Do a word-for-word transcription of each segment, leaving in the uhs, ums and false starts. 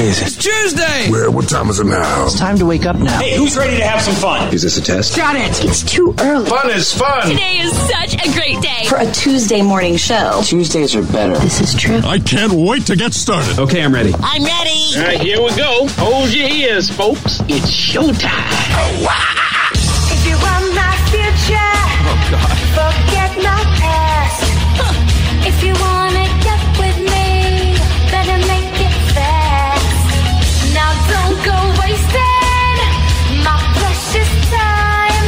day is it? It's Tuesday! Where? What time is it now? It's time to wake up now. Hey, who's ready to have some fun? Is this a test? Got it! It's too early. Fun is fun! Today is such a great day for a Tuesday morning show. Tuesdays are better. This is true. I can't wait to get started. Okay, I'm ready. I'm ready! All right, here we go. Hold your ears, folks. It's showtime. Oh, wow. If you want my future, oh, God. Forget my past. Huh. If you want to get with me, better make it fast. Now don't go wasting my precious time.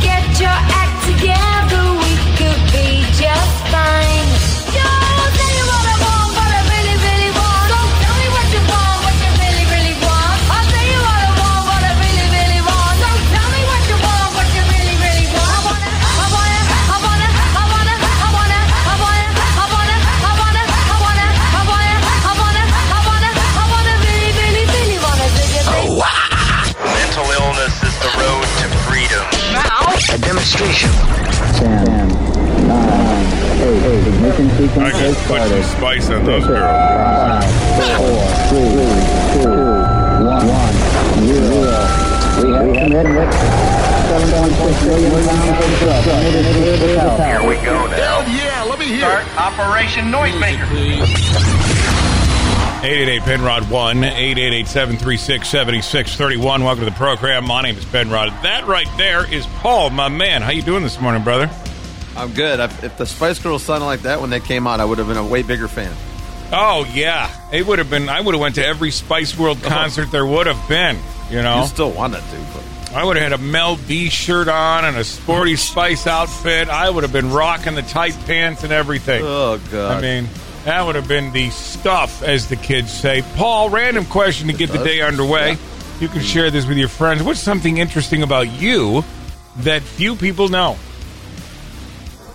Get your act together, we could be just fine. Yo, tell me what I want, what I really, really want. So tell me what you want, what you really, really want. I'll tell you what I want, what I really, really want. So tell me what you want, what you really, really want. I wanna, I wanna, I wanna, I wanna, I wanna, I wanna, I wanna, I wanna, I wanna, I wanna, I wanna, I wanna, I wanna, really, really, really wanna do your thing. Mental illness is the road to freedom. Now, a demonstration. I can put some spice on those girls. Five, four, three, two, one, zero. We have commitment. seven point six million pounds. Here we go now. Yeah, let me hear. Start Operation Noisemaker. eight eight eight Penrod one, eight eight eight, seven three six, seven six three one. Welcome to the program. My name is Penrod. That right there is Paul, my man. How you doing this morning, brother? I'm good. If the Spice Girls sounded like that when they came out, I would have been a way bigger fan. Oh, yeah. It would have been. I would have went to every Spice World concert there would have been, you know. You still wanted to, but. I would have had a Mel B shirt on and a sporty Spice outfit. I would have been rocking the tight pants and everything. Oh, God. I mean, that would have been the stuff, as the kids say. Paul, random question to get the day underway. Yeah. You can share this with your friends. What's something interesting about you that few people know?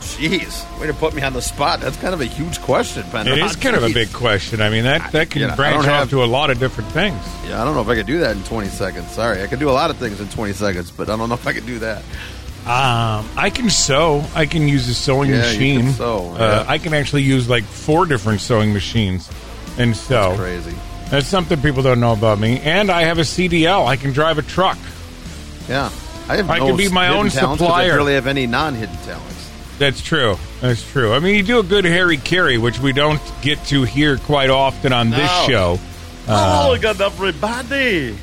Jeez, way to put me on the spot. That's kind of a huge question, Ben. It is kind Jeez. of a big question. I mean, that, that can I, you know, branch off to a lot of different things. Yeah, I don't know if I could do that in twenty seconds. Sorry, I could do a lot of things in twenty seconds, but I don't know if I could do that. Um, I can sew. I can use a sewing yeah, machine. You can sew, yeah. uh, I can actually use like four different sewing machines and sew. That's crazy. That's something people don't know about me. And I have a C D L. I can drive a truck. Yeah, I have. I no can be my own supplier. I don't really have any non-hidden talents. That's true. That's true. I mean, you do a good Harry Carey, which we don't get to hear quite often on no. this show. Uh, oh, we got everybody.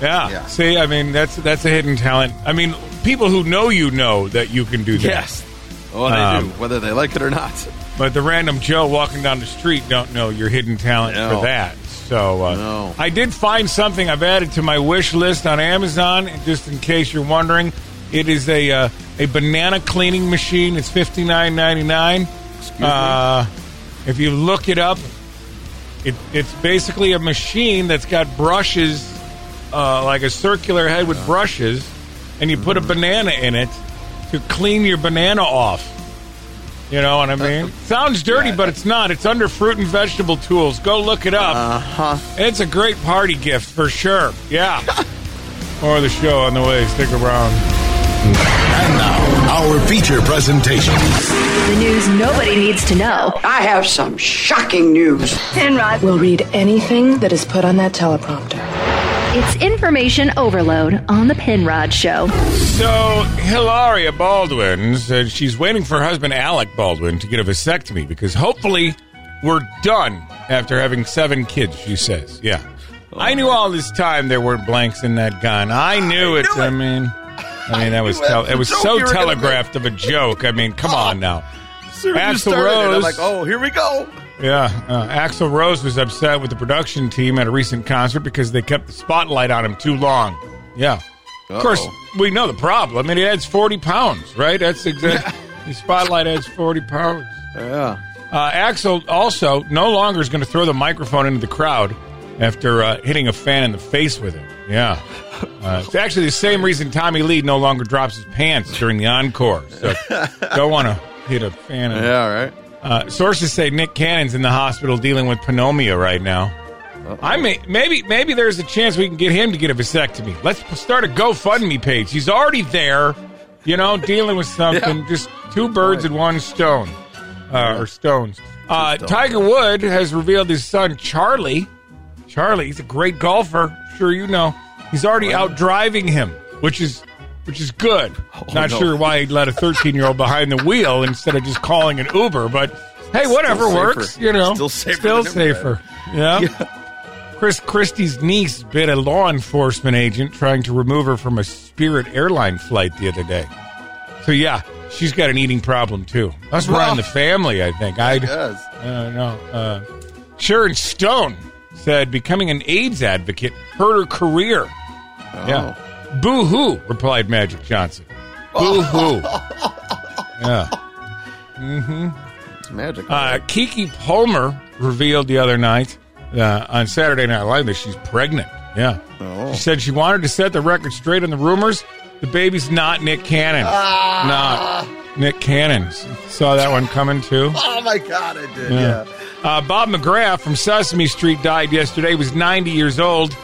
Yeah. yeah. See, I mean, that's that's a hidden talent. I mean, people who know you know that you can do that. Yes. Oh, they um, do, whether they like it or not. But the random Joe walking down the street don't know your hidden talent no. for that. So uh, no. I did find something I've added to my wish list on Amazon, just in case you're wondering. It is a uh, a banana cleaning machine. It's fifty-nine ninety-nine. Excuse me. Uh, if you look it up, it, it's basically a machine that's got brushes, uh, like a circular head with brushes, and you put a banana in it to clean your banana off. You know what I mean? It sounds dirty, yeah, but it's not. It's under Fruit and Vegetable Tools. Go look it up. Uh-huh. It's a great party gift for sure. Yeah. More of the show on the way. Stick around. And now, our feature presentation. The news nobody needs to know. I have some shocking news. Penrod will read anything that is put on that teleprompter. It's information overload on the Penrod Show. So, Hilaria Baldwin said she's waiting for her husband, Alec Baldwin, to get a vasectomy because hopefully we're done after having seven kids, she says. Yeah. Oh. I knew all this time there weren't blanks in that gun. I knew I it. Knew it. I mean... I mean, that was tell- it was so telegraphed of a joke. I mean, come on now. Axl Rose. I'm like, oh, here we go. Yeah. Uh, Axl Rose was upset with the production team at a recent concert because they kept the spotlight on him too long. Yeah. Uh-oh. Of course, we know the problem. I mean, it adds forty pounds, right? That's exactly. The spotlight adds forty pounds. Yeah. Uh, Axl also no longer is going to throw the microphone into the crowd after uh, hitting a fan in the face with it. Yeah. Uh, it's actually the same reason Tommy Lee no longer drops his pants during the encore. So don't want to hit a fan. Of yeah, right. Uh, sources say Nick Cannon's in the hospital dealing with pneumonia right now. Uh-oh. I may, maybe maybe there's a chance we can get him to get a vasectomy. Let's start a GoFundMe page. He's already there, you know, dealing with something. Yeah. Just two birds and one stone, uh, or stones. Uh, Tiger Woods has revealed his son Charlie Charlie, he's a great golfer. Sure, you know. He's already out driving him, which is which is good. Oh, Not no. sure why he'd let a thirteen-year-old behind the wheel instead of just calling an Uber, but hey, whatever works, you know. Still safer. Still safer. Yeah. yeah. Chris Christie's niece bit a law enforcement agent trying to remove her from a Spirit airline flight the other day. So, yeah, she's got an eating problem, too. That's well, running the family, I think. I does. Uh, no. Uh, Sharon Stone said becoming an AIDS advocate hurt her career. Oh. Yeah. Boo-hoo, replied Magic Johnson. Boo-hoo. yeah. Mm-hmm. It's magic. Uh, Keke Palmer revealed the other night Uh, on Saturday Night Live that she's pregnant. Yeah. Oh. She said she wanted to set the record straight on the rumors. The baby's not Nick Cannon. Ah. Not Nick Cannon. Saw that one coming, too. Oh, my God, I did, yeah. yeah. Uh, Bob McGrath from Sesame Street died yesterday. He was ninety years old.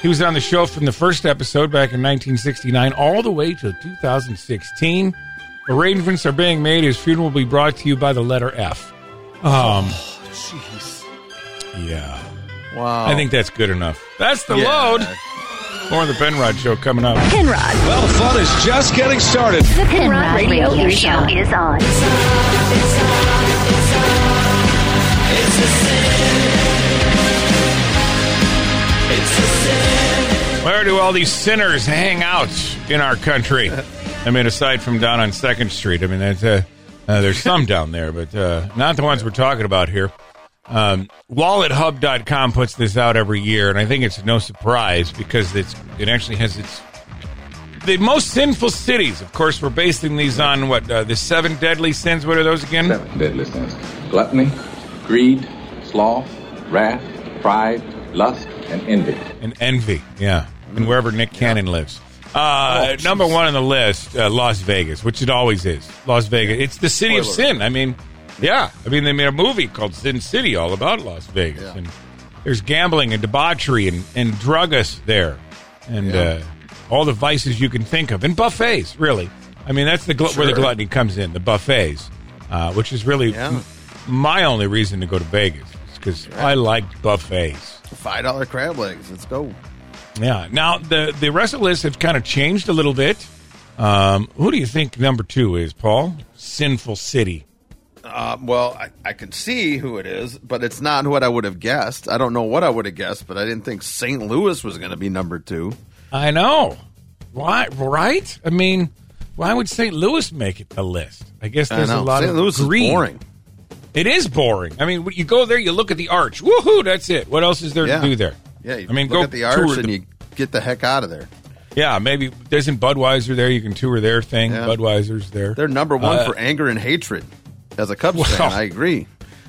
He was on the show from the first episode back in nineteen sixty-nine all the way to two thousand sixteen. Arrangements are being made. His funeral will be brought to you by the letter F. Um, oh, jeez. Yeah. Wow. I think that's good enough. That's the yeah. load. More of the Penrod Show coming up. Penrod. Well, fun is just getting started. The Penrod Radio, Radio Show is on. It's on, it's on, it's on. It's a sin. It's a sin. Where do all these sinners hang out in our country? I mean, aside from down on second street. I mean, that's, uh, uh, there's some down there, but uh, not the ones we're talking about here. Um, wallet hub dot com puts this out every year, and I think it's no surprise because it's it actually has its the most sinful cities. Of course, we're basing these on what uh, the seven deadly sins. What are those again? Seven deadly sins: gluttony, greed, sloth, wrath, pride, lust, and envy. And envy, yeah. And wherever Nick Cannon yeah. lives, uh, oh, number one on the list, uh, Las Vegas, which it always is. Las Vegas, it's the city Spoiler. of sin. I mean. Yeah, I mean, they made a movie called Sin City all about Las Vegas. Yeah. And there's gambling and debauchery and, and drug us there. And yeah. uh, all the vices you can think of. And buffets, really. I mean, that's the gl- sure. where the gluttony comes in, the buffets, uh, which is really yeah. m- my only reason to go to Vegas. It's because right. I like buffets. five dollar crab legs. Let's go. Yeah. Now, the, the rest of the list have kind of changed a little bit. Um, who do you think number two is, Paul? Sinful City. Uh, well, I, I can see who it is, but it's not what I would have guessed. I don't know what I would have guessed, but I didn't think Saint Louis was going to be number two. I know. Why? Right? I mean, why would Saint Louis make it the list? I guess there's I a lot Saint of Louis green. Is boring. It is boring. I mean, you go there, you look at the arch. Woohoo, that's it. What else is there yeah. to do there? Yeah, you I mean, look go at the arch and the... you get the heck out of there. Yeah, maybe. There's in Budweiser there. You can tour their thing. Yeah. Budweiser's there. They're number one uh, for anger and hatred. As a Cubs well, fan, I agree.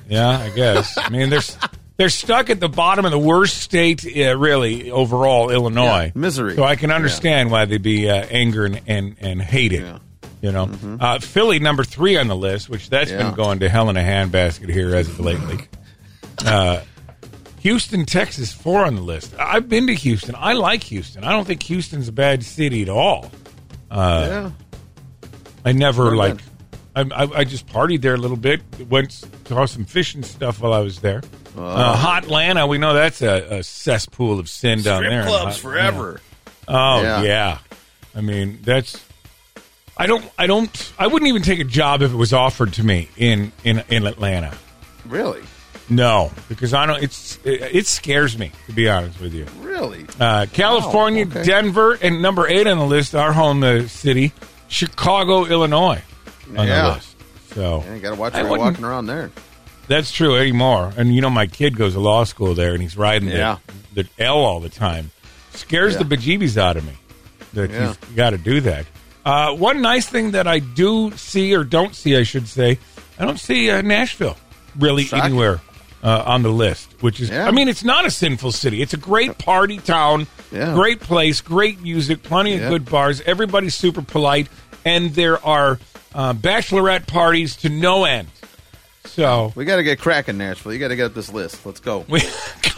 Yeah, I guess. I mean, they're they're stuck at the bottom of the worst state, uh, really, overall, Illinois. Yeah, misery. So I can understand yeah. why they'd be uh, anger and, and, and hated, yeah. you know. Mm-hmm. Uh, Philly, number three on the list, which that's yeah. been going to hell in a handbasket here as of lately. Uh, Houston, Texas, four on the list. I've been to Houston. I like Houston. I don't think Houston's a bad city at all. Uh, yeah. I never, We're like... Good. I, I just partied there a little bit. Went saw some fish and stuff while I was there. Uh, uh, Hot Atlanta, we know that's a, a cesspool of sin down there. Strip clubs forever. Oh yeah. yeah, I mean that's. I don't. I don't. I wouldn't even take a job if it was offered to me in in, in Atlanta. Really? No, because I don't. It's it, it scares me, to be honest with you. Really? Uh, California, wow, okay. Denver, and number eight on the list, our home uh, city, Chicago, Illinois. On yeah. the list. So yeah, you gotta watch her walking around there. That's true anymore. And you know, my kid goes to law school there and he's riding yeah. the, the L all the time. Scares yeah. the bejeebies out of me that yeah. he's gotta do that. Uh, one nice thing that I do see or don't see, I should say, I don't see uh, Nashville really Shocking. anywhere uh, on the list, which is yeah. I mean, it's not a sinful city. It's a great party town, yeah. great place, great music, plenty yeah. of good bars, everybody's super polite, and there are Uh, bachelorette parties to no end. So we got to get cracking, Nashville. You got to get up this list. Let's go. We,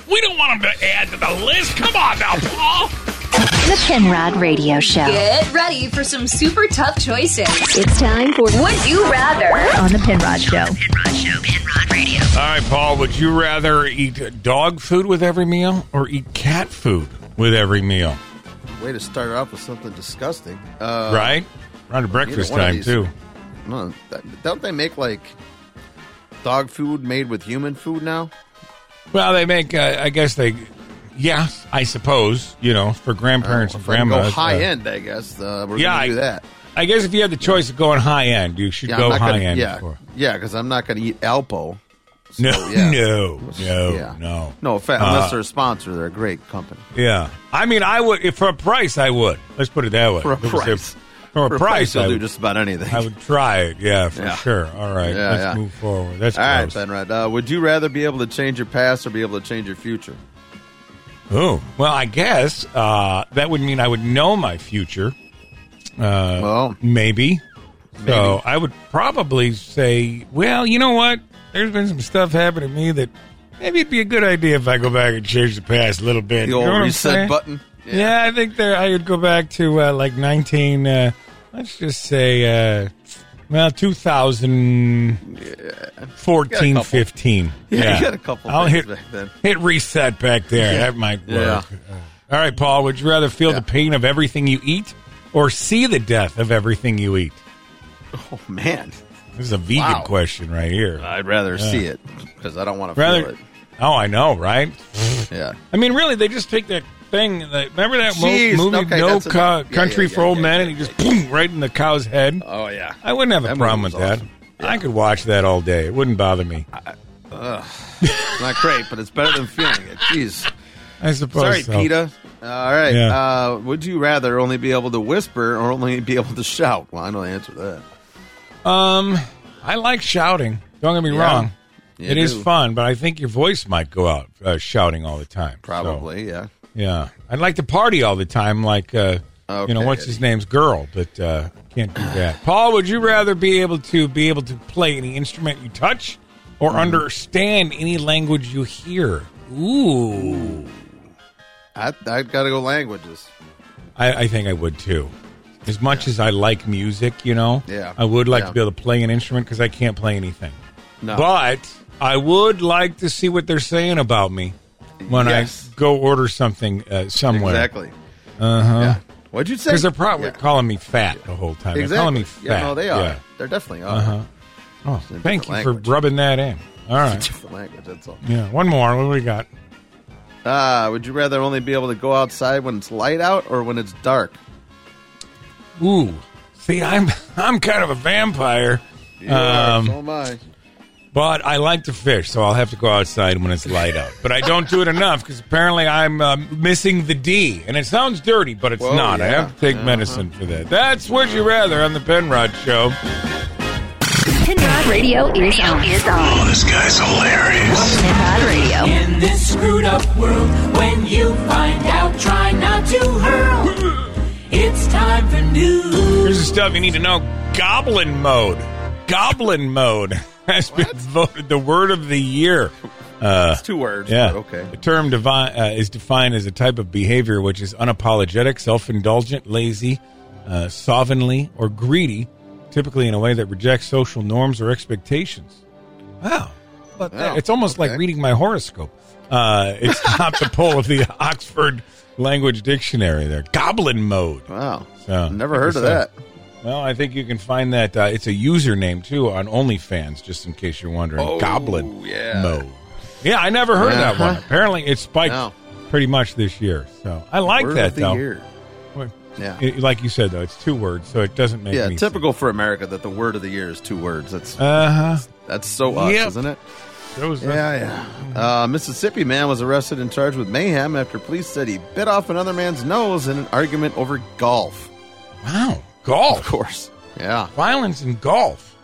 we don't want them to add to the list. Come on now, Paul. The Penrod Radio Show. Get ready for some super tough choices. It's time for Would You Rather on The Penrod Show. The Penrod Show, Penrod Radio. All right, Paul, would you rather eat dog food with every meal or eat cat food with every meal? Way to start off with something disgusting. Uh, right? Right at breakfast time, too. No, don't they make, like, dog food made with human food now? Well, they make, uh, I guess they... Yeah, I suppose, you know, for grandparents uh, well, and grandmas. Go high uh, end, I guess. Uh, we're yeah, going to do that. I, I guess if you had the choice yeah. of going high end, you should yeah, go high gonna, end. Yeah, yeah, because I'm not going to eat Alpo. So, no, yeah. no, no, yeah. no. No, fact, unless uh, they're a sponsor. They're a great company. Yeah. I mean, I would, if for a price, I would. Let's put it that way. For a price. If, for, for a price, price I'll do just about anything. I would try it, yeah, for yeah. sure. All right, yeah, let's yeah. move forward. That's All gross. right, Penrod. Uh, would you rather be able to change your past or be able to change your future? Oh, well, I guess uh, that would mean I would know my future. Uh, well, maybe. maybe. So I would probably say, well, you know what? There's been some stuff happening to me that maybe it'd be a good idea if I go back and change the past a little bit. The old you know reset button. Yeah. yeah, I think there I would go back to uh, like nineteen, uh, let's just say, uh, well, two thousand fourteen, yeah. fifteen. Yeah, yeah, you got a couple I'll things hit, back then. Hit reset back there. Yeah. That might work. Yeah. All right, Paul, would you rather feel yeah. the pain of everything you eat or see the death of everything you eat? Oh, man. This is a vegan wow. question right here. I'd rather yeah. see it because I don't want to feel it. Oh, I know, right? yeah. I mean, really, they just take that thing. Like, remember that Jeez, movie, okay, No Co- yeah, Country yeah, yeah, for Old yeah, Men, yeah, and he just yeah, boom, yeah. right in the cow's head? Oh, yeah. I wouldn't have a that problem with awesome. that. Yeah. I could watch that all day. It wouldn't bother me. I, uh, it's not great, but it's better than feeling it. Jeez. I suppose Sorry, so. PETA. All right. Yeah. Uh, would you rather only be able to whisper or only be able to shout? Well, I know the answer to that. Um, I like shouting. Don't get me yeah. wrong. You it do. is fun, but I think your voice might go out uh, shouting all the time. Probably, so. yeah. Yeah, I'd like to party all the time, like, uh, okay. you know, what's his name's girl, but uh, can't do that. Paul, would you rather be able to be able to play any instrument you touch or mm. understand any language you hear? Ooh. I, I've got to go languages. I, I think I would, too. As much yeah. as I like music, you know, yeah. I would like yeah. to be able to play an instrument because I can't play anything. No. But I would like to see what they're saying about me. When yes. I go order something uh, somewhere. Exactly. Uh-huh. Yeah. What'd you say? Because they're probably yeah. calling me fat the whole time. Exactly. They're calling me fat. Yeah, no, they are. Yeah. They're definitely are. Uh-huh. Oh, thank you language. for rubbing that in. All right. It's a different language, that's all. Yeah, one more. What do we got? Uh, would you rather only be able to go outside when it's light out or when it's dark? Ooh. See, I'm I'm kind of a vampire. Yeah, um, so am I. But I like to fish, so I'll have to go outside when it's light out. But I don't do it enough because apparently I'm uh, missing the D. And it sounds dirty, but it's Whoa, not. Yeah. I have to take uh-huh. medicine for that. That's Would You Rather on the Penrod Show. Penrod Radio is on. Oh, this guy's hilarious. Penrod Radio. In this screwed up world, when you find out, try not to hurl. It's time for news. Here's the stuff you need to know. Goblin mode. Goblin mode. Has what? been voted the word of the year. Uh, it's two words. Yeah. Okay. The term devi- uh, is defined as a type of behavior which is unapologetic, self-indulgent, lazy, uh, slovenly, or greedy, typically in a way that rejects social norms or expectations. Wow. But oh, it's almost okay. like reading my horoscope. Uh, it's not the poll of the Oxford Language Dictionary there. Goblin mode. Wow. So, Never heard of that. Well, I think you can find that. Uh, it's a username, too, on OnlyFans, just in case you're wondering. Oh, Goblin yeah. mode. Yeah, I never heard uh-huh. that one. Apparently, it spiked no. pretty much this year. So I like Word that, though. Year. Yeah. It, like you said, though, it's two words, so it doesn't make yeah, any typical sense. For America that the word of the year is two words. That's uh-huh. that's, that's so us, yep. isn't it? Those yeah, are- yeah. Uh, Mississippi man was arrested and charged with mayhem after police said he bit off another man's nose in an argument over golf. Wow. Golf. Of course. Yeah. Violence in golf.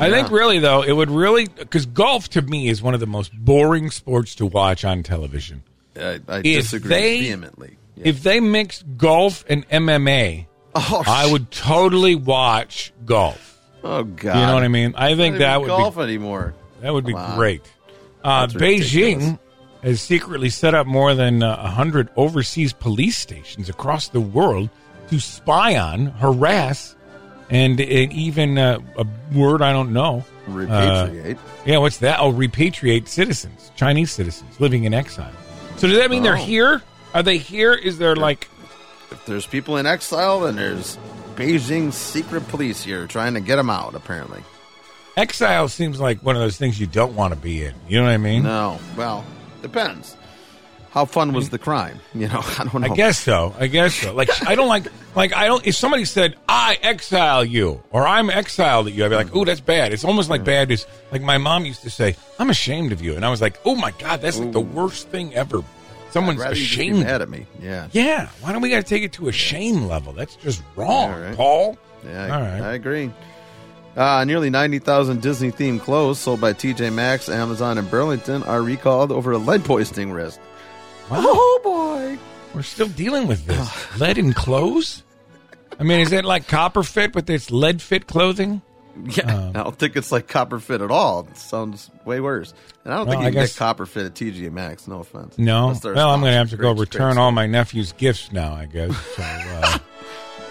I yeah. think really, though, it would really... Because golf, to me, is one of the most boring sports to watch on television. I, I disagree they, vehemently. Yeah. If they mixed golf and M M A, oh, I would totally watch golf. Oh, God. You know what I mean? I think that would golf be... golf anymore. That would Come be on. great. Uh, Beijing ridiculous. has secretly set up more than uh, one hundred overseas police stations across the world to spy on, harass, and, and even uh, a word I don't know. Repatriate. Uh, yeah, what's that? Oh, repatriate citizens, Chinese citizens living in exile. So does that mean oh. they're here? Are they here? Is there if, like... If there's people in exile, then there's Beijing's secret police here trying to get them out, apparently. Exile seems like one of those things you don't want to be in. You know what I mean? No. Well, depends. How fun was the crime? You know, I don't know. I guess so. I guess so. Like, I don't like, like, I don't, if somebody said, I exile you, or I'm exiled at you, I'd be like, ooh, that's bad. It's almost like bad is, like my mom used to say, I'm ashamed of you. And I was like, oh my God, that's like the worst thing ever. Someone's ashamed. Mad at me. Yeah. Yeah. Why don't we got to take it to a shame level? That's just wrong, yeah, right. Paul. Yeah. I, All right. I agree. Uh, nearly ninety thousand Disney-themed clothes sold by T J Maxx, Amazon, and Burlington are recalled over a lead poisoning risk. Wow. Oh, boy. We're still dealing with this. Lead in clothes? I mean, is that like copper fit, but it's lead fit clothing? Yeah, um, I don't think it's like copper fit at all. It sounds way worse. And I don't well, think you can guess, get copper fit at T J Maxx, no offense. No? Well, I'm going to have to go return crazy. all my nephew's gifts now, I guess. So, uh,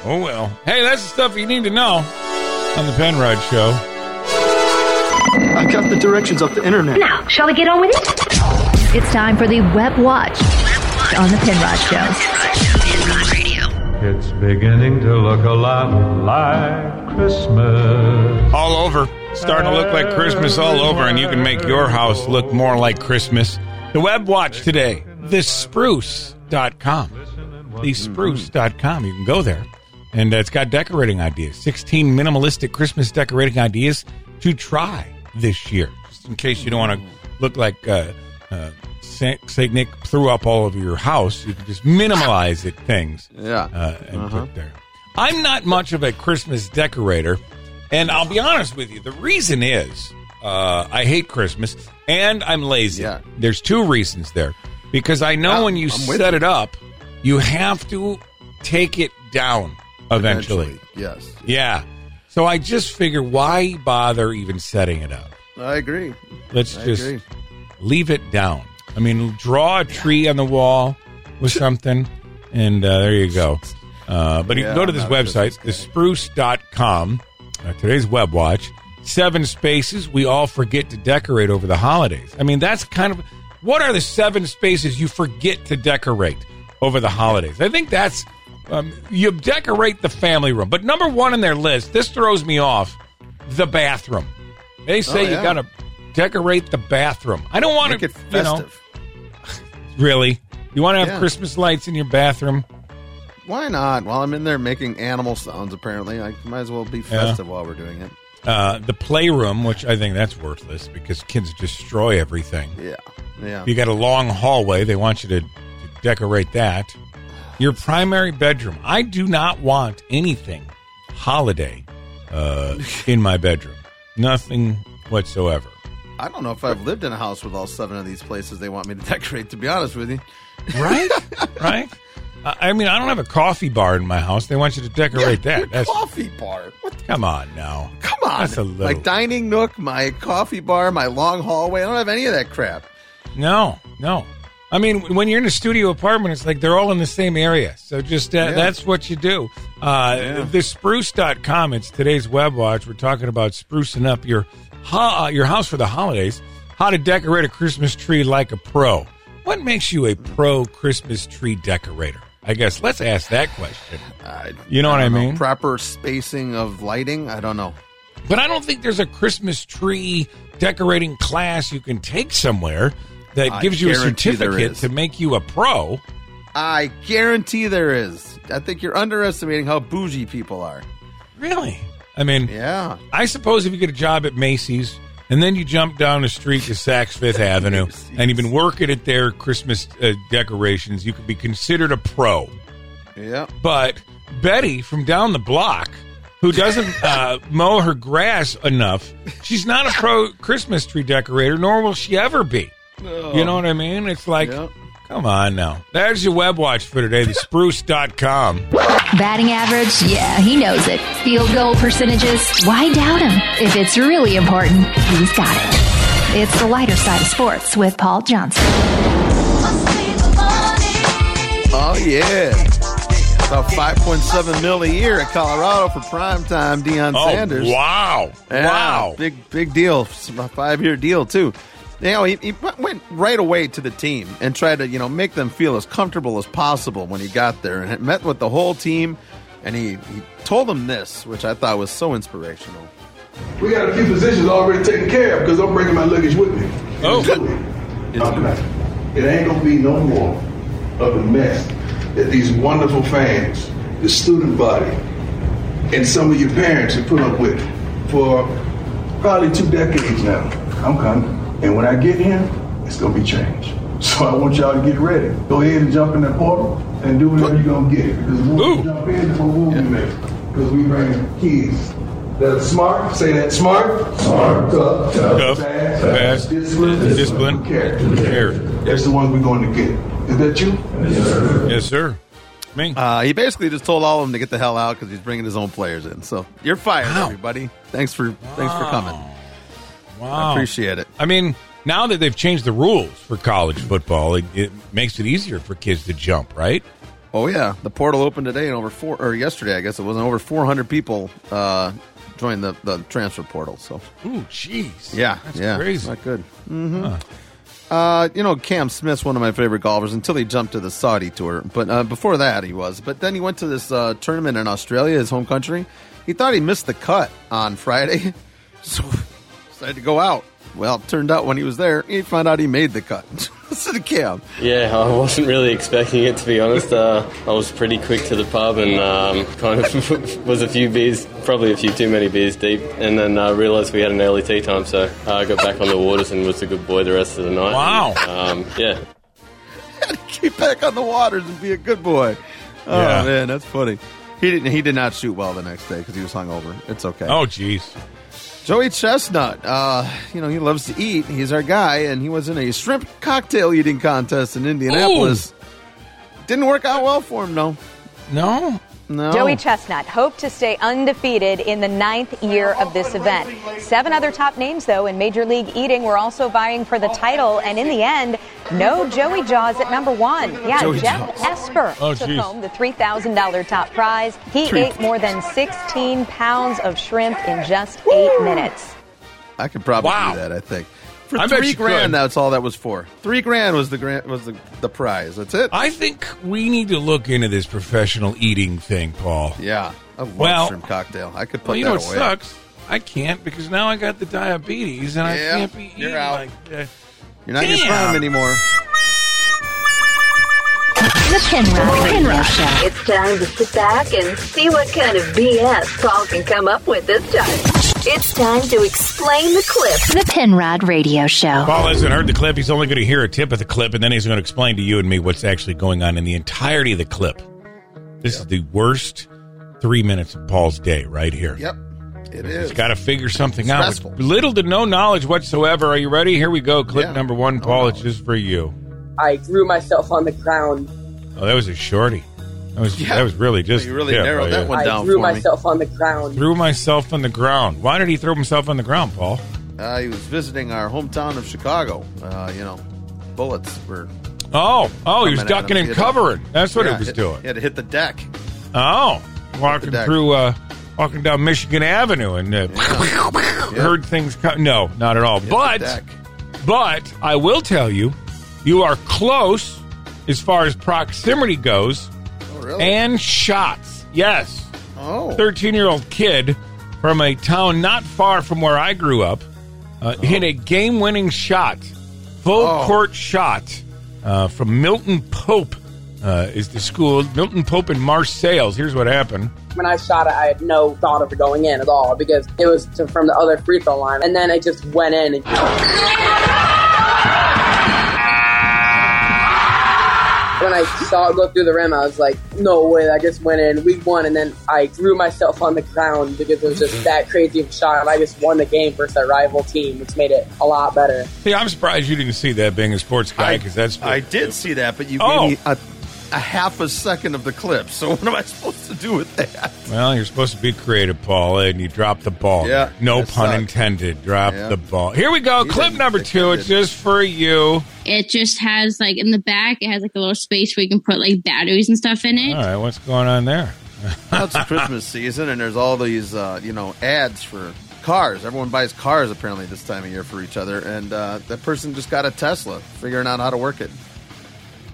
oh, well. Hey, that's the stuff you need to know. On the Penrod Show. I got the directions off the internet. Now, shall we get on with it? It's time for the Web Watch on the Penrod Show. It's beginning to look a lot like Christmas. All over. Starting to look like Christmas all over, and you can make your house look more like Christmas. The Web Watch today, the spruce dot com. the spruce dot com. You can go there. And uh, it's got decorating ideas, sixteen minimalistic Christmas decorating ideas to try this year, just in case you don't want to look like uh, uh, Saint, Saint Nick threw up all over your house. You can just minimalize it things yeah. uh, and uh-huh. put there. I'm not much of a Christmas decorator, and I'll be honest with you. The reason is uh, I hate Christmas, and I'm lazy. Yeah. There's two reasons there, because I know yeah, when you I'm set it up, you have to take it down. Eventually. Eventually, yes. Yeah. So I just figure, why bother even setting it up? I agree. Let's I just agree. leave it down. I mean, draw a tree on the wall with something, and uh, there you go. Uh, but yeah, you can go to this website, the spruce dot com, uh, today's Web Watch, seven spaces we all forget to decorate over the holidays. I mean, that's kind of, what are the seven spaces you forget to decorate over the holidays? I think that's, Um, you decorate the family room. But number one on their list, this throws me off, the bathroom. They say oh, yeah. you got to decorate the bathroom. I don't want to, you know. Really? You want to have yeah. Christmas lights in your bathroom? Why not? While I'm in there making animal sounds, apparently. I might as well be festive yeah. while we're doing it. Uh, the playroom, which I think that's worthless because kids destroy everything. Yeah. yeah. You got a long hallway. They want you to, to decorate that. Your primary bedroom. I do not want anything holiday uh, in my bedroom. Nothing whatsoever. I don't know if I've lived in a house with all seven of these places they want me to decorate, to be honest with you. Right? Right? I mean, I don't have a coffee bar in my house. They want you to decorate yeah, that. That's coffee bar? What the... Come on now. Come on. That's a little... My dining nook, my coffee bar, my long hallway. I don't have any of that crap. No, no. I mean, when you're in a studio apartment, it's like they're all in the same area. So just uh, yeah. that's what you do. Uh, yeah. The spruce dot com, it's today's Web Watch. We're talking about sprucing up your ho- your house for the holidays. How to decorate a Christmas tree like a pro. What makes you a pro Christmas tree decorator? I guess let's ask that question. Uh, you know I what I mean? Know. Proper spacing of lighting? I don't know. But I don't think there's a Christmas tree decorating class you can take somewhere that gives you a certificate to make you a pro. I guarantee there is. I think you're underestimating how bougie people are. Really? I mean, yeah. I suppose if you get a job at Macy's and then you jump down the street to Saks Fifth Avenue and you've been working at their Christmas uh, decorations, you could be considered a pro. Yeah. But Betty from down the block, who doesn't uh, mow her grass enough, she's not a pro Christmas tree decorator, nor will she ever be. No. You know what I mean? It's like, yep. Come on now. There's your Web Watch for today, the spruce dot com. Batting average? Yeah, he knows it. Field goal percentages? Why doubt him? If it's really important, he's got it. It's the lighter side of sports with Paul Johnson. Oh, yeah. About five point seven mil a year at Colorado for primetime Deion oh, Sanders. Wow. Yeah, wow. Big, big deal. A five-year deal, too. You know, he, he went right away to the team and tried to, you know, make them feel as comfortable as possible when he got there. And met with the whole team, and he, he told them this, which I thought was so inspirational. We got a few positions already taken care of because I'm bringing my luggage with me. Oh, good. It ain't going to be no more of a mess that these wonderful fans, the student body, and some of your parents have put up with for probably two decades now. I'm coming. And when I get here, it's going to be changed. So I want y'all to get ready. Go ahead and jump in that portal and do whatever you're going to get. Because we'll jump in before we'll be there. Because we bring kids that are smart. Say that. Smart. Smart. Tough. Tough. Fast. Fast. Discipline. Discipline. Care. That's the ones we're going to get. Is that you? Yes, sir. Yes, sir. Me. Uh, he basically just told all of them to get the hell out because he's bringing his own players in. So you're fired, wow. everybody. Thanks for, wow. thanks for coming. Wow. I appreciate it. I mean, now that they've changed the rules for college football, it, it makes it easier for kids to jump, right? Oh, yeah. The portal opened today and over four, or yesterday, I guess it was, and over four hundred people uh, joined the, the transfer portal. So, ooh, jeez. Yeah. That's yeah, crazy. Not good. Mm-hmm. Huh. Uh, you know, Cam Smith's one of my favorite golfers until he jumped to the Saudi tour. But uh, before that, he was. But then he went to this uh, tournament in Australia, his home country. He thought he missed the cut on Friday. So... had to go out. Well, it turned out when he was there, he found out he made the cut. Listen to Cam. Yeah, I wasn't really expecting it, to be honest. Uh, I was pretty quick to the pub and um, kind of was a few beers, probably a few too many beers deep, and then uh, realized we had an early tea time, so I uh, got back on the waters and was a good boy the rest of the night. Wow. And, um, yeah. Had to get back on the waters and be a good boy. Oh, yeah. Man, that's funny. He didn't. He did not shoot well the next day because he was hungover. It's okay. Oh, jeez. Joey Chestnut, uh, you know, he loves to eat. He's our guy, and he was in a shrimp cocktail eating contest in Indianapolis. Ooh. Didn't work out well for him, though. No? No. Joey Chestnut hoped to stay undefeated in the ninth year of this event. Seven other top names, though, in Major League Eating were also vying for the title, and in the end, no Joey Jaws at number one. Yeah, Joey Jeff Jaws. Esper oh, took geez. home the three thousand dollars top prize. He Treat. ate more than sixteen pounds of shrimp in just Woo. eight minutes. I could probably wow. do that, I think. For I three grand, could. that's all that was for. Three grand was the grand, was the, the prize. That's it. I think we need to look into this professional eating thing, Paul. Yeah, I love well, shrimp cocktail. I could put well, you that know what away. Sucks? I can't because now I got the diabetes and yeah, I can't be eating out. like that. You're not in your prime anymore. The Penrod Penrod Show. It's time to sit back and see what kind of B S Paul can come up with this time. It's time to explain the clip. The Penrod Radio Show. Paul hasn't heard the clip. He's only going to hear a tip of the clip, and then he's going to explain to you and me what's actually going on in the entirety of the clip. This yeah. is the worst three minutes of Paul's day right here. Yep, it is. He's got to figure something out. Little to no knowledge whatsoever. Are you ready? Here we go. Clip yeah. number one, Paul. No it's just for you. I threw myself on the ground. Oh, that was a shorty. That was yeah. that was really just... You really yeah, narrowed that yeah. one down for me. I threw myself me. on the ground. Threw myself on the ground. Why did he throw himself on the ground, Paul? Uh, he was visiting our hometown of Chicago. Uh, you know, bullets were... Oh, oh, he was ducking and covering. That's what yeah, he was hit, doing. He had to hit the deck. Oh, walking deck. through... Uh, walking down Michigan Avenue and uh, yeah. heard yeah. things... Co- no, not at all. Hit but, but I will tell you, you are close... as far as proximity goes, oh, really? and shots. Yes. Oh. thirteen-year-old kid from a town not far from where I grew up uh, oh. hit a game-winning shot, full-court oh. shot uh, from Milton Pope uh, is the school. Milton Pope in Marseilles. Here's what happened. When I shot it, I had no thought of it going in at all because it was to, from the other free throw line, and then it just went in and... When I saw it go through the rim, I was like, no way, I just went in. We won, and then I threw myself on the ground because it was just that crazy of a shot, and I just won the game versus our rival team, which made it a lot better. See, I'm surprised you didn't see that being a sports guy, because that's... I did see that, but you oh. gave me a a half a second of the clip. So what am I supposed to do with that? Well, you're supposed to be creative, Paul, and you dropped the ball. Yeah, no pun sucked. intended. Drop yeah. the ball. Here we go. He clip number two. It's just for you. It just has, like, in the back, it has, like, a little space where you can put, like, batteries and stuff in it. All right. What's going on there? Well, it's Christmas season, and there's all these, uh, you know, ads for cars. Everyone buys cars, apparently, this time of year for each other. And uh, that person just got a Tesla, figuring out how to work it.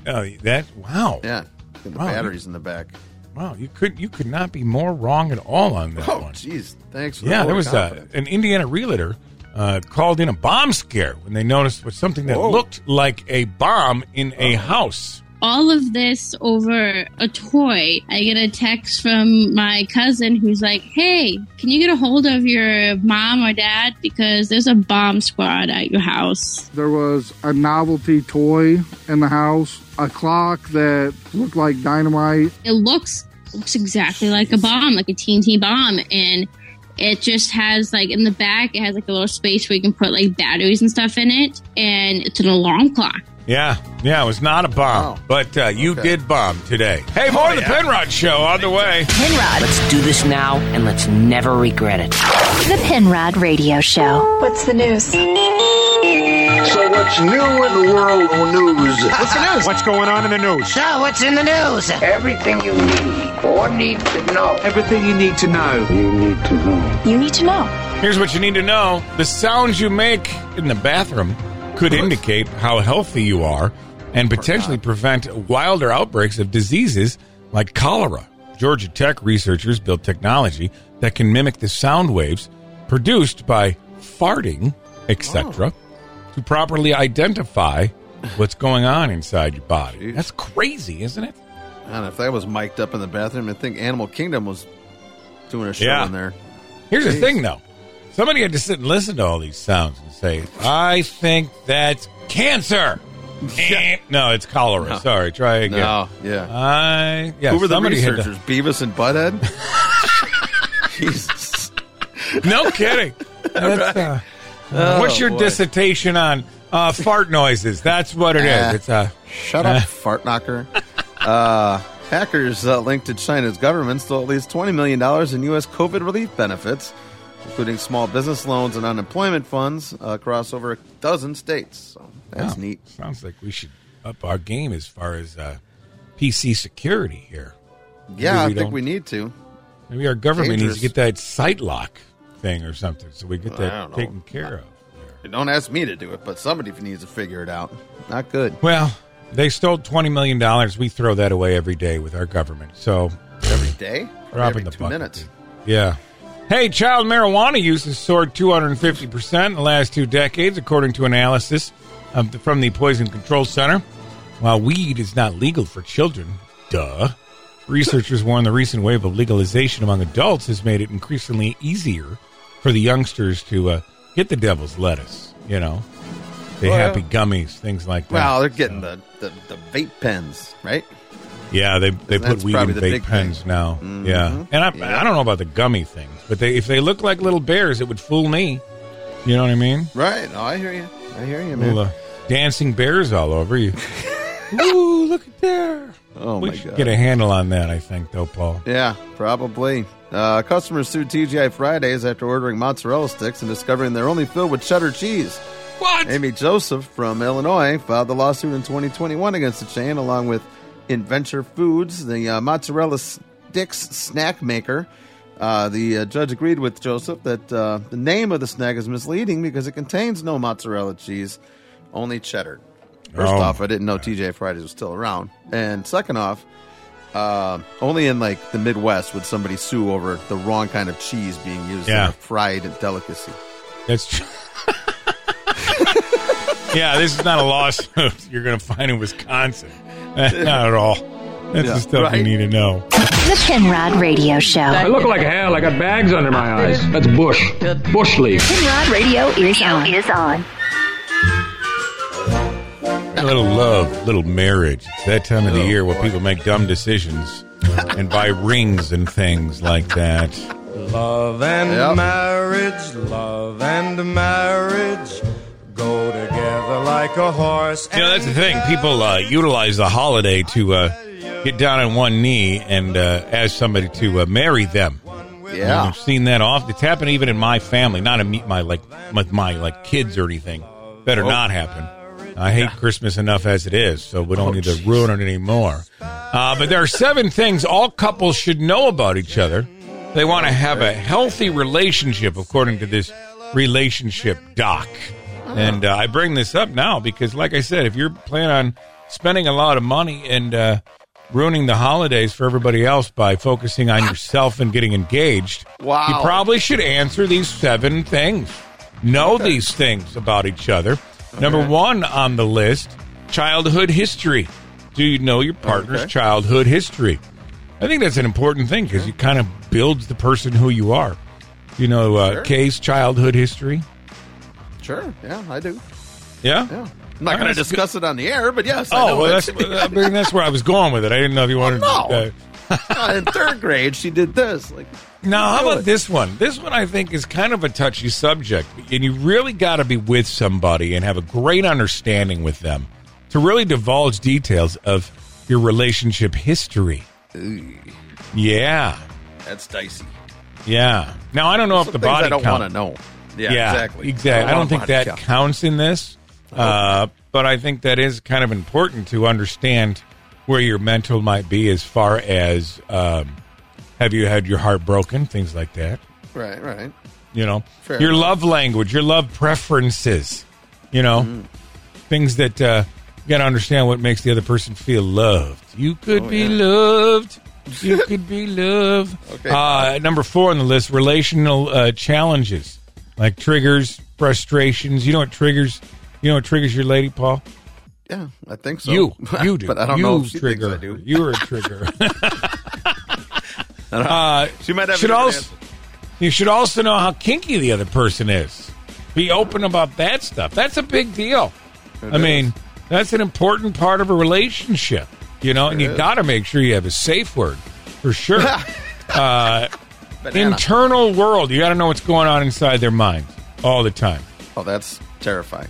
Oh, that wow! Yeah, the wow. batteries in the back. Wow, you could you could not be more wrong at all on that oh, one. Oh, jeez, thanks. For yeah, the there was a, an Indiana realtor uh, called in a bomb scare when they noticed was something that Whoa. looked like a bomb in oh. a house. All of this over a toy. I get a text from my cousin who's like, "Hey, can you get a hold of your mom or dad? Because there's a bomb squad at your house." There was a novelty toy in the house, a clock that looked like dynamite. It looks looks exactly Jeez. like a bomb, like a T N T bomb. And it just has, like, in the back, it has, like, a little space where you can put, like, batteries and stuff in it. And it's an alarm clock. Yeah, yeah, it was not a bomb, oh. but uh, you okay. did bomb today. Hey, more oh, yeah. of the Penrod Show on the way. Penrod. Let's do this now, and let's never regret it. The Penrod Radio Show. What's the news? So what's new in the world of news? What's the news? What's going on in the news? So what's in the news? Everything you need or need to know. Everything you need to know. You need to know. You need to know. Here's what you need to know. The sounds you make in the bathroom could indicate how healthy you are and potentially prevent wilder outbreaks of diseases like cholera. Georgia Tech researchers built technology that can mimic the sound waves produced by farting, et cetera, oh. to properly identify what's going on inside your body. Jeez. That's crazy, isn't it? I don't know. If that was mic'd up in the bathroom, I think Animal Kingdom was doing a show yeah. in there. Here's Jeez. the thing, though. Somebody had to sit and listen to all these sounds and say, I think that's cancer. Yeah. No, it's cholera. No. Sorry, try again. No, yeah. I, yeah Who were the researchers? To... Beavis and Butthead? Jesus. No kidding. That's, uh, oh, what's your boy. dissertation on uh, fart noises? That's what it uh, is. It's a Shut uh, up, fart knocker. uh, hackers uh, linked to China's government stole at least twenty million dollars in U S COVID relief benefits, including small business loans and unemployment funds uh, across over a dozen states. So that's wow. neat. Sounds like we should up our game as far as uh, P C security here. Yeah, I think we need to. Maybe our government Dangerous. needs to get that site lock thing or something so we get that taken care of. There. Don't ask me to do it, but somebody needs to figure it out. Not good. Well, they stole twenty million dollars. We throw that away every day with our government. So every day? Every the two bucket. minutes. Yeah. Hey, child marijuana use has soared two hundred fifty percent in the last two decades, according to analysis um, from the Poison Control Center. While weed is not legal for children, duh, researchers warn the recent wave of legalization among adults has made it increasingly easier for the youngsters to uh, get the devil's lettuce, you know, the well, happy gummies, things like that. Well, they're getting so. the, the, the vape pens, right? Yeah, they they put weed in vape pens thing. now. Mm-hmm. Yeah, and I, yeah. I don't know about the gummy things, but they, if they look like little bears, it would fool me. You know what I mean? Right. Oh, I hear you. I hear you, man. Little, uh, dancing bears all over you. Ooh, look at there. Oh, we my should God. Get a handle on that, I think, though, Paul. Yeah, probably. Uh, customers sued T G I Fridays after ordering mozzarella sticks and discovering they're only filled with cheddar cheese. What? Amy Joseph from Illinois filed the lawsuit in twenty twenty-one against the chain, along with Inventure Foods, the uh, mozzarella sticks snack maker. Uh, the uh, judge agreed with Joseph that uh, the name of the snack is misleading because it contains no mozzarella cheese, only cheddar. First oh. off, I didn't know T G I Fridays was still around. And second off, uh, only in like the Midwest would somebody sue over the wrong kind of cheese being used yeah. in a fried delicacy. That's true. Yeah, this is not a lawsuit you're going to find in Wisconsin. Not at all. That's yeah, the stuff right. you need to know. The Penrod Radio Show. I look like hell. I got bags under my eyes. That's bush. Bush leaf. Penrod Radio is on. Is on. A little love, little marriage. It's that time of oh, the year where boy. people make dumb decisions and buy rings and things like that. Love and yep. marriage. Love and marriage. Go together like a horse. You know, that's the thing. People uh, utilize the holiday to uh, get down on one knee and uh, ask somebody to uh, marry them. Yeah, I've seen that often. It's happened even in my family. Not in my like my, my like kids or anything. Better oh. not happen. I hate yeah. Christmas enough as it is, so we don't oh, need geez. to ruin it anymore. Uh, but there are seven things all couples should know about each other. They want to have a healthy relationship, according to this relationship doc. Oh. And uh, I bring this up now because, like I said, if you're planning on spending a lot of money and uh, ruining the holidays for everybody else by focusing on yourself and getting engaged, wow. you probably should answer these seven things. Know okay. these things about each other. Okay. Number one on the list, childhood history. Do you know your partner's okay. childhood history? I think that's an important thing because it kind of builds the person who you are. You know uh, sure. Kay's childhood history? Sure. Yeah, I do. Yeah? Yeah. I'm not going to discuss good. it on the air, but yes, oh, I know. Well, that's, I mean, that's where I was going with it. I didn't know if you wanted well, no. to... Uh, in third grade, she did this. Like, now, how about it? this one? This one, I think, is kind of a touchy subject, and you really got to be with somebody and have a great understanding with them to really divulge details of your relationship history. Ooh. Yeah. That's dicey. Yeah. Now, I don't know There's if the body I don't count. want to know. Yeah, yeah, exactly. Exactly. I don't, I don't think that count. counts in this. Uh, but I think that is kind of important to understand where your mental might be as far as um, have you had your heart broken, things like that. Right, right. You know, Fair your enough. love language, your love preferences, you know, mm. things that uh, you got to understand what makes the other person feel loved. You could oh, be yeah. loved. You could be loved. Okay. Uh, number four on the list, relational uh, challenges, like triggers, frustrations. You know what triggers... You know what triggers your lady, Paul? Yeah, I think so. You, you do. But I don't you know if she trigger. I do. You're a trigger. uh, she might have should also, You should also know how kinky the other person is. Be open about that stuff. That's a big deal. It I is. mean, that's an important part of a relationship, you know, and it you got to make sure you have a safe word for sure. uh, internal world. You got to know what's going on inside their mind all the time. Oh, that's terrifying.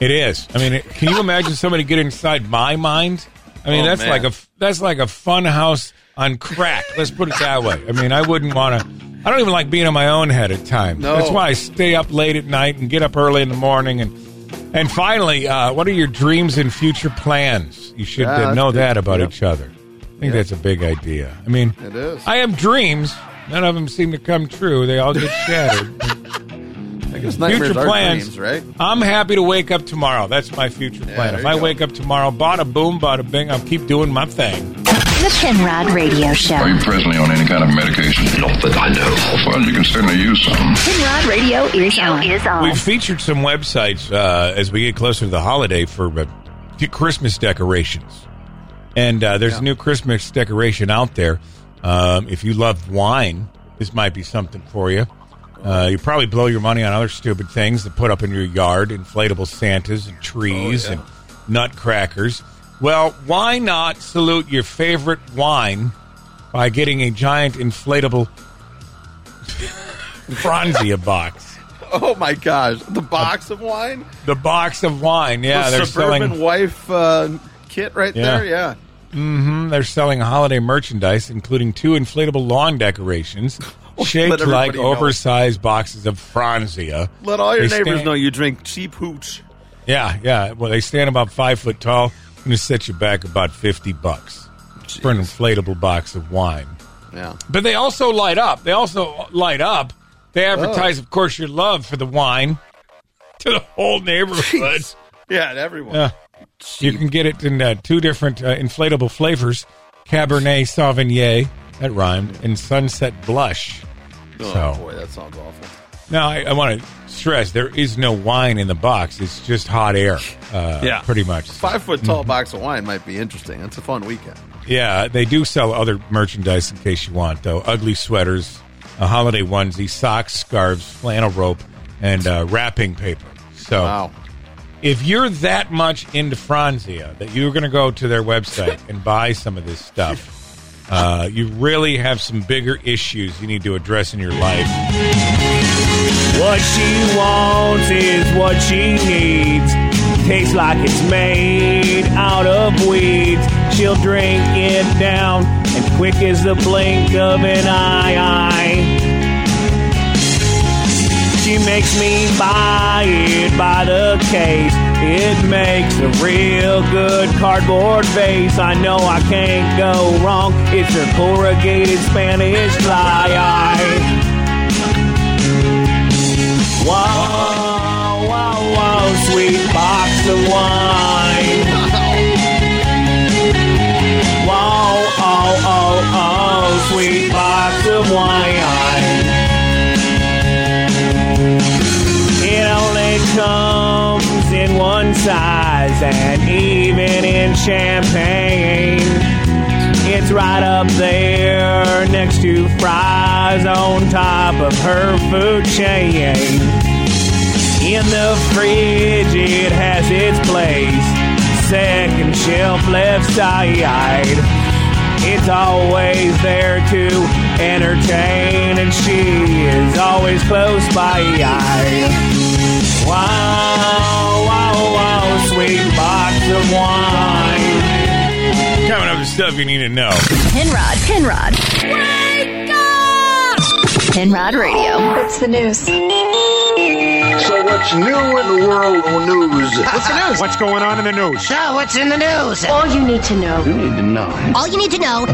It is. I mean, it, can you imagine somebody get inside my mind? I mean, oh, that's man. like a that's like a fun house on crack. Let's put it that way. I mean, I wouldn't want to. I don't even like being in my own head at times. No. That's why I stay up late at night and get up early in the morning. And and finally, uh, what are your dreams and future plans? You should yeah, uh, know good. that about yep. each other. I think yep. that's a big idea. I mean, it is. I have dreams. None of them seem to come true. They all get shattered. Future plans, dreams, right? I'm happy to wake up tomorrow. That's my future yeah, plan. If I go. wake up tomorrow, bada boom, bada bing, I'll keep doing my thing. The Penrod Radio Show. Are you presently on any kind of medication? Not that I know. Well, you can certainly use some. Penrod Radio is on. Is on. We've featured some websites uh, as we get closer to the holiday for uh, Christmas decorations. And uh, there's yeah. a new Christmas decoration out there. Um, if you love wine, this might be something for you. Uh, you probably blow your money on other stupid things to put up in your yard, inflatable Santas and trees oh, yeah. and nutcrackers. Well, why not salute your favorite wine by getting a giant inflatable Franzia box? Oh, my gosh. The box a, of wine? The box of wine, yeah. The they're suburban selling, wife uh, kit right yeah. there, yeah. Mm-hmm. They're selling holiday merchandise, including two inflatable lawn decorations. Shaped like know. oversized boxes of Franzia. Let all your they neighbors stand, know you drink cheap hooch. Yeah, yeah. Well, they stand about five foot tall and it sets you back about fifty bucks Jeez. for an inflatable box of wine. Yeah. But they also light up. They also light up. They advertise, oh. of course, your love for the wine to the whole neighborhood. Jeez. Yeah, to everyone. Uh, you can get it in uh, two different uh, inflatable flavors, Cabernet Sauvignon. That rhymed. And Sunset Blush. Oh, so, boy, that sounds awful. Now, I, I want to stress, there is no wine in the box. It's just hot air, uh, yeah. pretty much. Five-foot-tall mm-hmm. box of wine might be interesting. That's a fun weekend. Yeah, they do sell other merchandise in case you want, though. Ugly sweaters, a holiday onesie, socks, scarves, flannel rope, and uh, wrapping paper. So, wow. if you're that much into Franzia that you're going to go to their website and buy some of this stuff... Uh, you really have some bigger issues you need to address in your life. What she wants is what she needs. tastes like it's made out of weeds. She'll drink it down, and quick as the blink of an eye. She makes me buy it by the case. It makes a real good cardboard vase. I know I can't go wrong. It's her corrugated Spanish fly eye. Whoa, whoa, whoa, sweet box of wine. Whoa, oh, oh, oh, sweet box of wine. It only comes in one size, and even in champagne, it's right up there next to fries on top of her food chain. In the fridge it has its place, second shelf left side. It's always there to entertain, and she is always close by. Wow, wow, wow, sweet box of wine. Coming up with stuff you need to know. Penrod, Penrod. Wake up! Penrod Radio. What's the news? So what's new in the world of news? What's the news? What's going on in the news? So what's in the news? All you need to know. You need to know. All you need to know.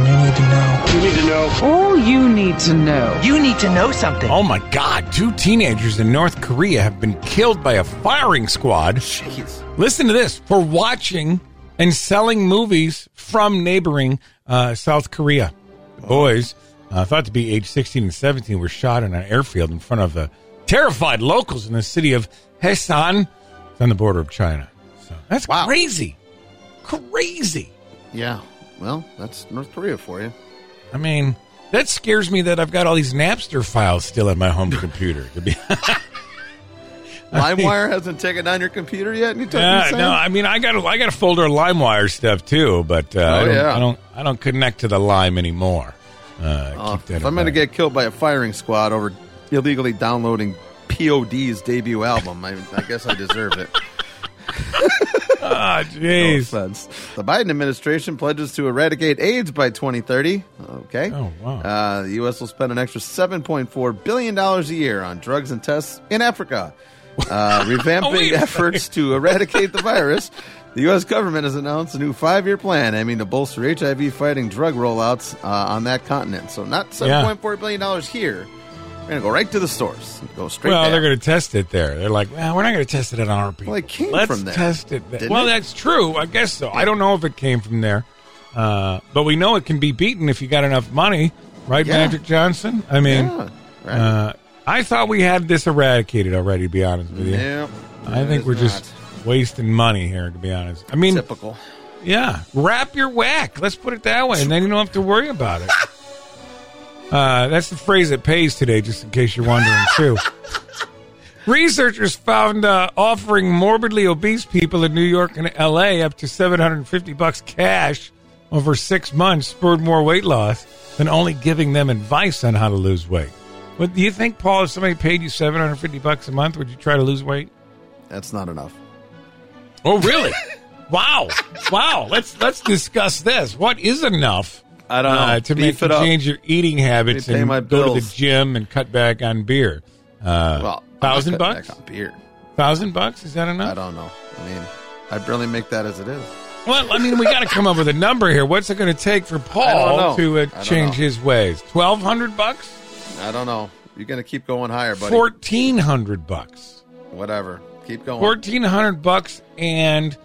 You need to know. You need to know. All you need to know. You need to know something. Oh my God, two teenagers in North Korea have been killed by a firing squad. Jeez. Listen to this. For watching and selling movies from neighboring uh, South Korea. The boys, uh, thought to be age sixteen and seventeen, were shot in an airfield in front of the terrified locals in the city of Hesan. It's on the border of China. So that's wow. crazy. Crazy. Yeah. Well, that's North Korea for you. I mean, that scares me that I've got all these Napster files still at my home computer. LimeWire mean, hasn't taken down your computer yet? You uh, no, I mean, I got a, I got a folder of LimeWire stuff, too, but uh, oh, I, don't, yeah. I, don't, I don't connect to the Lime anymore. Uh, oh, keep that if I'm going to get killed by a firing squad over illegally downloading P O D's debut album, I, I guess I deserve it. Ah, oh, jeez. No offense. The Biden administration pledges to eradicate AIDS by twenty thirty. Okay. Oh, wow. Uh, the U S will spend an extra seven point four billion dollars a year on drugs and tests in Africa. Uh, revamping oh, efforts to eradicate the virus. The U S government has announced a new five-year plan aiming to bolster H I V-fighting drug rollouts uh, on that continent. So not seven point four billion dollars yeah. here. We're going to go right to the stores. Go straight Well, down. They're going to test it there. They're like, well, we're not going to test it at our people. Well, it came Let's from there. test it there. Well, it? That's true. I guess so. Yeah. I don't know if it came from there. Uh, but we know it can be beaten if you got enough money. Right, yeah. Magic Johnson? I mean, yeah, right. uh, I thought we had this eradicated already, to be honest with you. Yeah, I think we're not. just wasting money here, to be honest. I mean, typical. Yeah. Wrap your whack. Let's put it that way. And then you don't have to worry about it. Uh, that's the phrase that pays today, just in case you're wondering, too. Researchers found uh, offering morbidly obese people in New York and L A up to seven hundred fifty bucks cash over six months spurred more weight loss than only giving them advice on how to lose weight. What do you think, Paul, if somebody paid you seven hundred fifty bucks a month, would you try to lose weight? That's not enough. Oh, really? Wow. Wow. Let's let's discuss this. What is enough? I don't know. Uh, to make you change your eating habits and go bills. to the gym and cut back on beer. Uh, well, thousand bucks? Back on beer. Thousand bucks? Is that enough? I don't know. I mean, I barely make that as it is. Well, I mean, we got to come up with a number here. What's it going to take for Paul to uh, change know. his ways? Twelve hundred bucks? I don't know. You're going to keep going higher, buddy. Fourteen hundred bucks. Whatever. Keep going. Fourteen hundred bucks and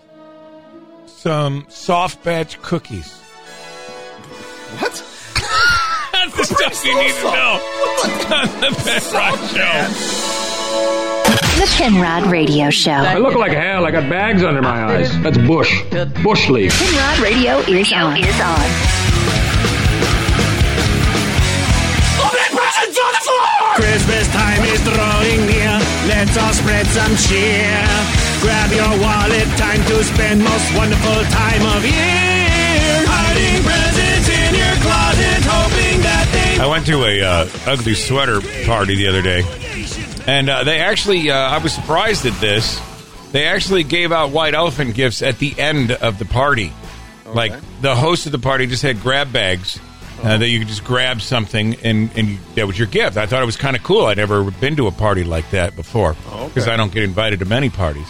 some soft batch cookies. What? That's the stuff you need to know. On the Penrod Show. The Penrod Radio Show. I look like hell. I got bags under my eyes. That's bush. Bush leaf. Penrod Radio is on. Is on. Oh, that presents on the floor! Christmas time is drawing near. Let's all spread some cheer. Grab your wallet. Time to spend most wonderful time of year. Hiding presents. I went to a uh, ugly sweater party the other day, and uh, they actually, uh, I was surprised at this. They actually gave out white elephant gifts at the end of the party. Okay. Like, the host of the party just had grab bags uh, uh-huh. that you could just grab something, and, and that was your gift. I thought it was kind of cool. I'd never been to a party like that before, because okay. I don't get invited to many parties.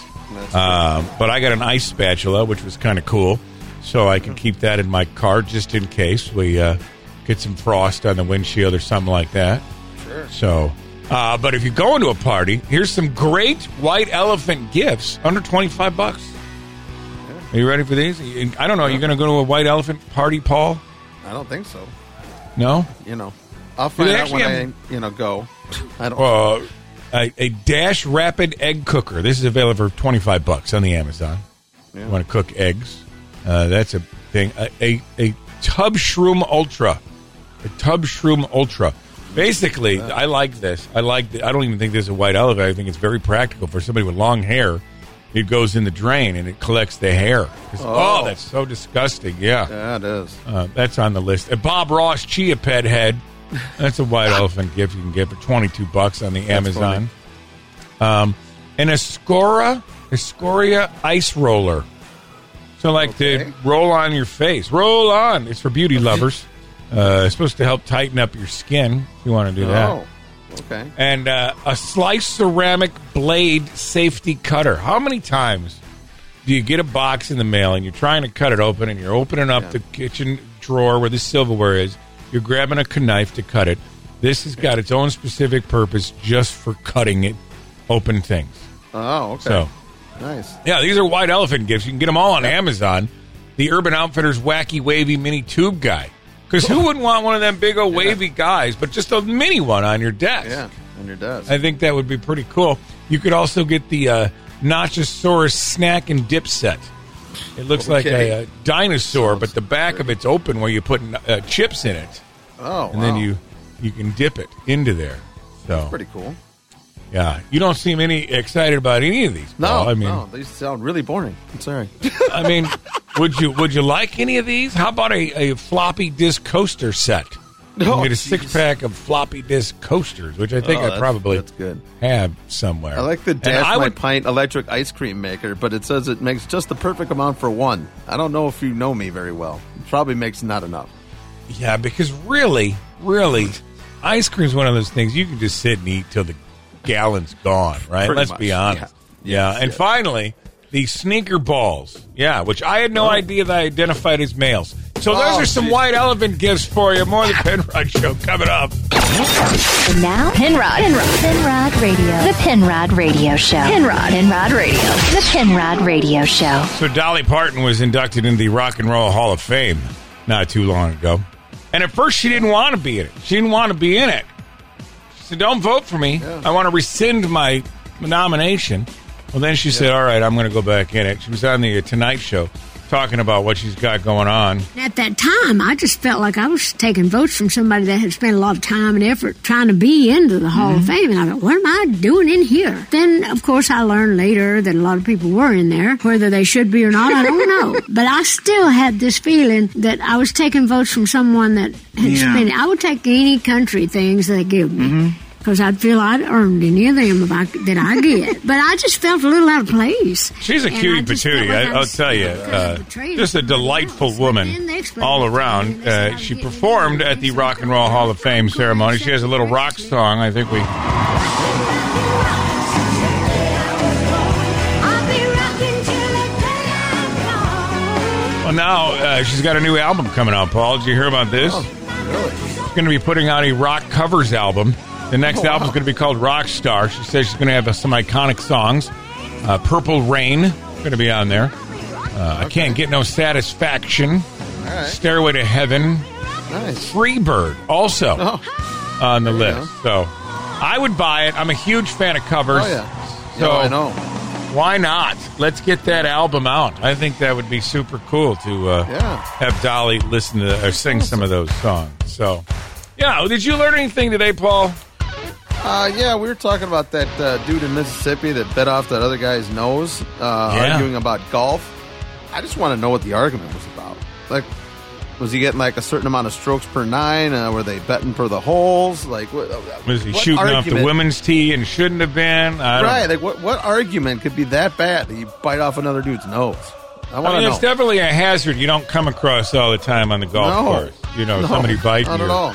Um, but I got an ice spatula, which was kind of cool, so I can keep that in my car just in case we uh, get some frost on the windshield or something like that. Sure. So, uh, but if you're going to a party, here's some great white elephant gifts under twenty-five bucks. Are you ready for these? I don't know. Are you going to go to a white elephant party, Paul? I don't think so. No? You know, I'll find out when have... I, you know, go. I don't know. Uh, A, a Dash Rapid Egg Cooker. This is available for twenty-five bucks on the Amazon. Yeah. You want to cook eggs. Uh, that's a thing. A, a, a Tub Shroom Ultra. A Tub Shroom Ultra. Basically, yeah. I like this. I like. The, I don't even think this is a white elephant. I think it's very practical for somebody with long hair. It goes in the drain and it collects the hair. Oh. oh, that's so disgusting. Yeah. Yeah, it is. Uh, that's on the list. A Bob Ross Chia Pet Head. That's a white elephant gift you can get for twenty-two bucks on the That's Amazon. Funny. Um, an Escora, Escoria ice roller. So like okay. to roll on your face. Roll on. It's for beauty lovers. Uh, it's supposed to help tighten up your skin if you want to do that. Oh, okay. And uh, a sliced ceramic blade safety cutter. How many times do you get a box in the mail and you're trying to cut it open and you're opening up yeah. the kitchen drawer where the silverware is? You're grabbing a knife to cut it. This has got its own specific purpose just for cutting it, open things. Oh, okay. So, nice. Yeah, these are white elephant gifts. You can get them all on Amazon. The Urban Outfitters Wacky Wavy Mini Tube Guy. Because who wouldn't want one of them big old yeah. wavy guys, but just a mini one on your desk? Yeah, on your desk. I think that would be pretty cool. You could also get the uh, Nachosaurus Snack and Dip Set. It looks okay. like a, a dinosaur, sounds but the back great. Of it's open where you put uh, chips in it. Oh, and wow. then you, you can dip it into there. So that's pretty cool. Yeah. You don't seem any excited about any of these, Paul. No, I mean, no. These sound really boring. I'm sorry. I mean, would you would you like any of these? How about a, a floppy disk coaster set? You oh, get a six-pack of floppy disk coasters, which I think oh, I probably that's good. Have somewhere. I like the Dash My Pint electric ice cream maker, but it says it makes just the perfect amount for one. I don't know if you know me very well. It probably makes not enough. Yeah, because really, really, ice cream is one of those things you can just sit and eat till the gallon's gone, right? Pretty Let's much. Be honest. Yeah, yeah. yeah. And yeah. finally, the sneaker balls. Yeah, which I had no oh. idea that I identified as males. So those oh, are some geez. White elephant gifts for you. More of the Penrod Show coming up. And now, Penrod. Penrod. Penrod Radio. The Penrod Radio Show. Penrod. Penrod Radio. The Penrod Radio Show. So Dolly Parton was inducted into the Rock and Roll Hall of Fame not too long ago. And at first she didn't want to be in it. She didn't want to be in it. She said, don't vote for me. Yeah. I want to rescind my nomination. Well, then she yeah. said, all right, I'm going to go back in it. She was on the Tonight Show. Talking about what she's got going on. At that time, I just felt like I was taking votes from somebody that had spent a lot of time and effort trying to be into the Hall mm-hmm. of Fame. And I thought, what am I doing in here? Then, of course, I learned later that a lot of people were in there. Whether they should be or not, I don't know. But I still had this feeling that I was taking votes from someone that had yeah. spent... I would take any country things they give me. Mm-hmm. Because I'd feel I'd earned any of them if I, that I did. But I just felt a little out of place. She's a cutie patootie, like I'll tell you. Uh, just a delightful woman all around. Uh, she performed at the Rock and Roll Hall of Fame ceremony. She has a little rock song, I think we... Well, now uh, she's got a new album coming out, Paul. Did you hear about this? She's going to be putting out a rock covers album. The next oh, wow. album is going to be called Rockstar. She says she's going to have uh, some iconic songs. Uh, Purple Rain going to be on there. Uh, okay. I Can't Get No Satisfaction. Right. Stairway to Heaven. Nice. Freebird also oh. on the there list. So I would buy it. I'm a huge fan of covers. Oh, yeah. So yeah, I know. Why not? Let's get that album out. I think that would be super cool to uh, yeah. have Dolly listen to or sing some of those songs. So, yeah. Did you learn anything today, Paul? Uh, yeah, we were talking about that uh, dude in Mississippi that bit off that other guy's nose, uh, yeah. arguing about golf. I just want to know what the argument was about. Like, Was he getting like a certain amount of strokes per nine? Uh, were they betting for the holes? Like, what, was he what shooting argument? Off the women's tee and shouldn't have been? I don't right? Know. Like, what what argument could be that bad? That you bite off another dude's nose. I want to I mean, know. It's definitely a hazard you don't come across all the time on the golf no. course. You know, no, somebody biting not your, at all.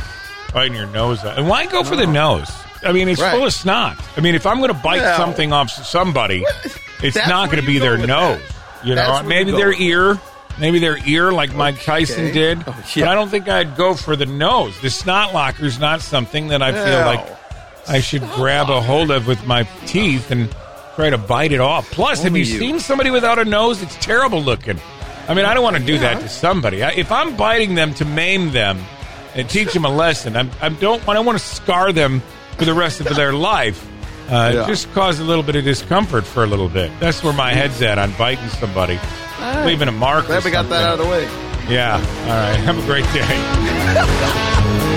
biting your nose off. And why go for no. the nose? I mean, it's right. full of snot. I mean, if I'm going to bite no. something off somebody, it's not going to be their nose. That. You know, maybe you their with. ear. Maybe their ear, like Mike okay. Tyson did. Oh, yeah. But I don't think I'd go for the nose. The snot locker is not something that I feel Ew. like I should snot grab locker. a hold of with my teeth and try to bite it off. Plus, Only have you, you seen somebody without a nose? It's terrible looking. I mean, I don't want to do yeah. that to somebody. I, if I'm biting them to maim them and teach them a lesson, I'm, I don't want. I want to scar them for the rest of their life. Uh, yeah. Just cause a little bit of discomfort for a little bit. That's where my head's at on biting somebody. Right. Leaving a mark. Glad we got that out of the way. Yeah. All right. Have a great day.